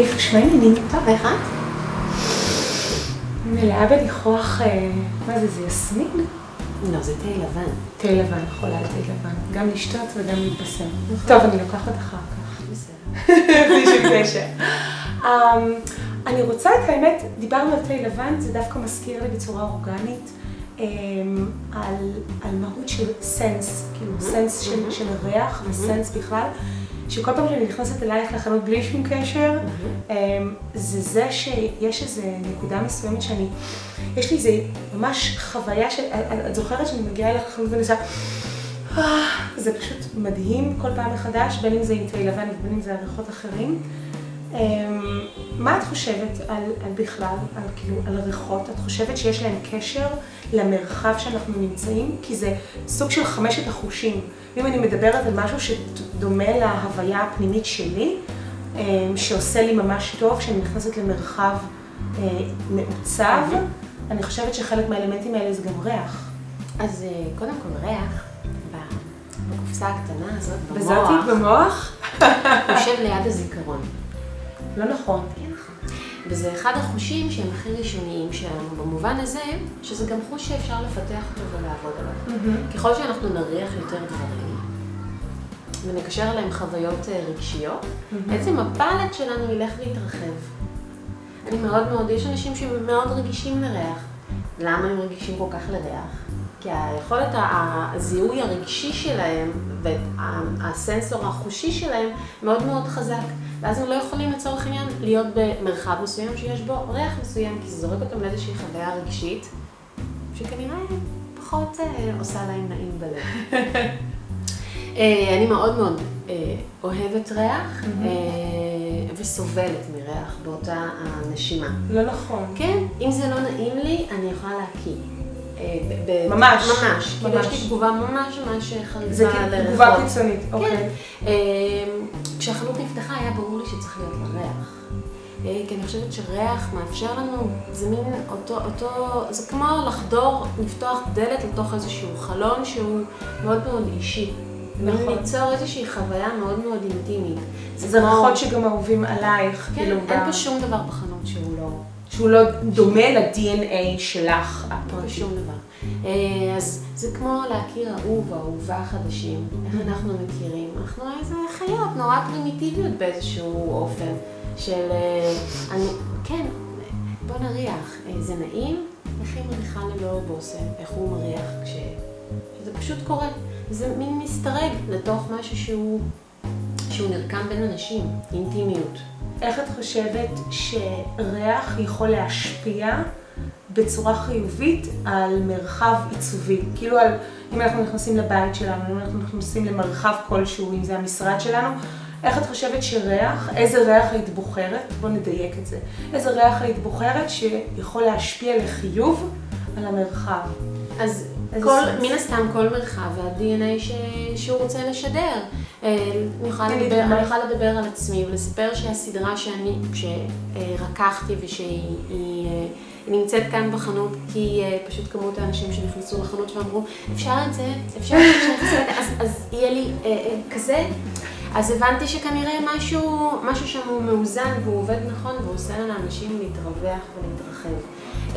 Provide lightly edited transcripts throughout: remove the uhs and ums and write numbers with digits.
להפיף שמיים לנינותה ואחד. מלאה בניחוח, מה זה, זה יסמין? לא, זה תה לבן. תה לבן, חולה על תה לבן. גם לשתות וגם להתבשם. טוב, אני לוקחת אחר כך. בסדר. בלי שום קשר. אני רוצה את האמת, דיברנו על תה לבן, זה דווקא מזכיר לי בצורה אורגנית. על מהות של סנס, כאילו סנס של ריח וסנס בכלל, שכל פעם שאני נכנסת אלייך לחנות בלי שום קשר, זה שיש איזו נקודה מסוימת שאני, יש לי איזו ממש חוויה, את זוכרת שאני מגיעה אליך לחנות ונשאר, זה פשוט מדהים כל פעם מחדש, בין אם זה עם תה לבן ובין אם זה ריחות אחרים. מה את חושבת על בכלל, על ריחות? את חושבת שיש להם קשר למרחב שאנחנו נמצאים? כי זה סוג של חמשת החושים. אם אני מדברת על משהו שדומה להוויה הפנימית שלי, שעושה לי ממש טוב, כשאני נכנסת למרחב מעוצב, אני חושבת שחלק מהאלמנטים האלה זה גם ריח. אז קודם כל ריח, בקופסה הקטנה הזאת, במוח. בזאתי, במוח? יושב ליד הזיכרון. לא נכון. כן, נכון. וזה אחד החושים שהם הכי ראשוניים שלנו, במובן הזה שזה גם חוש שאפשר לפתח אותו ולעבוד עליו. ככל שאנחנו נריח יותר דברים ונקשר עליהם חוויות רגשיות, בעצם הפלט שלנו ילך להתרחב. אני מאוד מאוד, יש אנשים שמאוד רגישים לריח. למה הם רגישים כל כך לריח? כי היכולת הזיהוי הרגשי שלהם והסנסור החושי שלהם מאוד מאוד חזק. ואז הם לא יכולים לצורך עניין להיות במרחב מסוים שיש בו ריח מסוים, כי זה זורק אותם לאיזושהי חוויה רגשית, שכנראה פחות עושה להם נעים בלב. אני מאוד מאוד אוהבת ריח, וסובלת מריח באותה הנשימה. לא נכון. כן, אם זה לא נעים לי, אני יכולה להקיא. ממש. ממש. כאילו יש לי תגובה ממש ממש חריפה לריחות. זה תגובה קיצונית, אוקיי. כשהחנות נפתחה היה ברור לי שצריך להיות לריח. כי אני חושבת שריח מאפשר לנו, זה מין אותו, זה כמו לחדור, לפתוח דלת לתוך איזשהו חלון שהוא מאוד מאוד אישי. וליצור איזושהי חוויה מאוד מאוד אינטימית. זה ריחות שגם אהובים עלייך. כן, אין פה שום דבר בחנות שהוא לא דומה ל-DNA שלך הפרטי. שום דבר. אז זה כמו להכיר אהוב, אהובה חדשים, איך אנחנו מכירים. אנחנו איזה חיות, נורא פרימיטיביות באיזשהו אופן של... כן, בוא נריח. זה נעים, איך היא מריחה ללא בושם, איך הוא מריח כשזה פשוט קורה. זה מין מסתרג לתוך משהו שהוא נרקם בין אנשים, אינטימיות. איך את חושבת שריח יכול להשפיע בצורה חיובית על מרחב עיצובי? כאילו אם אנחנו נכנסים לבית שלנו, אם אנחנו נכנסים למרחב כלשהו, אם זה המשרד שלנו, איך את חושבת שריח, איזה ריח היית בוחרת? בואו נדייק את זה. איזה ריח היית בוחרת שיכול להשפיע לחיוב על המרחב? אז מן הסתם כל מרחב וה-DNA שהוא רוצה לשדר. אני יכולה לדבר על עצמי ולספר שהסדרה שרקחתי ושהיא נמצאת כאן בחנות, כי פשוט כמות האנשים שנכנסו לחנות ואמרו אפשר את זה, אפשר את זה, אז יהיה לי כזה. אז הבנתי שכנראה משהו שהוא מאוזן והוא עובד נכון והוא עושה לאנשים להתרווח ולהתרחב.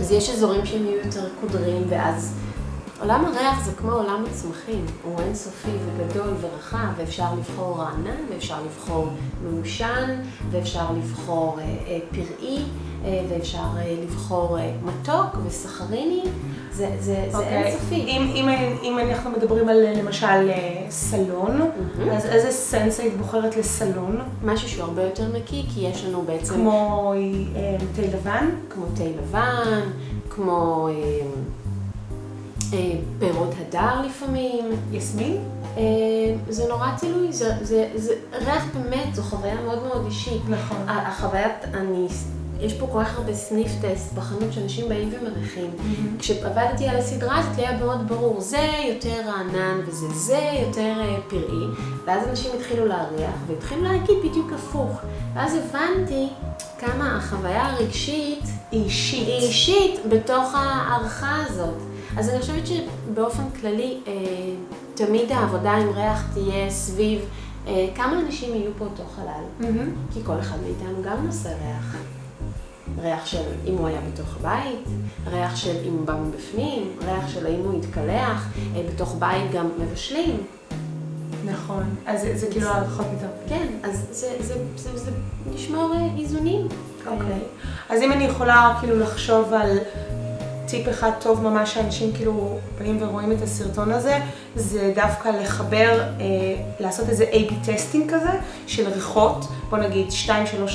אז יש אזורים שהם יהיו יותר קודרים, ואז עולם הריח זה כמו עולם הצמחים, הוא אינסופי וגדול ורחב, ואפשר לבחור רענן, ואפשר לבחור מאושן, ואפשר לבחור פראי, ואפשר לבחור מתוק וסחריני, זה אינסופי. אם אנחנו מדברים על למשל סלון, אז איזה סנס היית בוחרת לסלון? משהו שהוא הרבה יותר נקי, כי יש לנו בעצם... כמו תה לבן? כמו תה לבן, כמו... פירות הדר לפעמים. יסמין? זה נורא צילוי, ריח באמת זו חוויה מאוד מאוד אישית. נכון. החוויית, יש פה כל כך הרבה סניף טסט בחנות שאנשים באים ומריחים. כשעבדתי על הסדרה הזאת היה מאוד ברור, זה יותר רענן וזה יותר פראי. ואז אנשים התחילו להריח והתחילו להגיד בדיוק הפוך. ואז הבנתי כמה החוויה הרגשית היא אישית בתוך הערכה הזאת. אז אני חושבת שבאופן כללי, תמיד העבודה עם ריח תהיה סביב כמה אנשים יהיו פה אותו חלל? כי כל אחד מאיתנו גם נושא ריח. ריח של אם הוא היה בתוך בית, ריח של אם הוא בא מבפנים, ריח של אם הוא התקלח, בתוך בית גם מבשלים. נכון, אז זה כאילו הלכות יותר. כן, אז זה לשמור איזונים. אוקיי. אז אם אני יכולה כאילו לחשוב על טיפ אחד טוב ממש שאנשים כאילו באים ורואים את הסרטון הזה, זה דווקא לחבר, לעשות איזה A-B טסטינג כזה של ריחות, בוא נגיד 2-3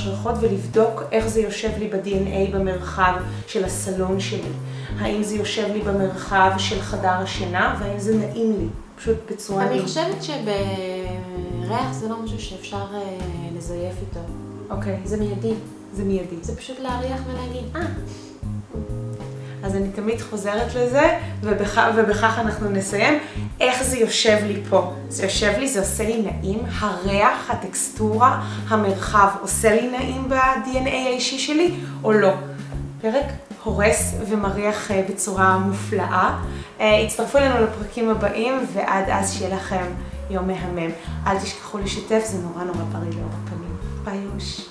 ריחות, ולבדוק איך זה יושב לי ב-DNA במרחב של הסלון שלי. האם זה יושב לי במרחב של חדר השינה, והאם זה נעים לי, פשוט בצורה נעים. אני חושבת שבריח זה לא משהו שאפשר לזייף איתו. אוקיי. זה מיידי. זה מיידי. זה פשוט להריח ולהגיד, אז אני תמיד חוזרת לזה, ובכך אנחנו נסיים. איך זה יושב לי פה? זה יושב לי, זה עושה לי נעים. הריח, הטקסטורה, המרחב, עושה לי נעים ב-DNA האישי שלי, או לא? פרק הורס ומריח בצורה מופלאה. הצטרפו אלינו לפרקים הבאים, ועד אז שיהיה לכם יום מהמם. אל תשכחו לשתף, זה נורא נורא בריא לאור הפנים. ביי יוש.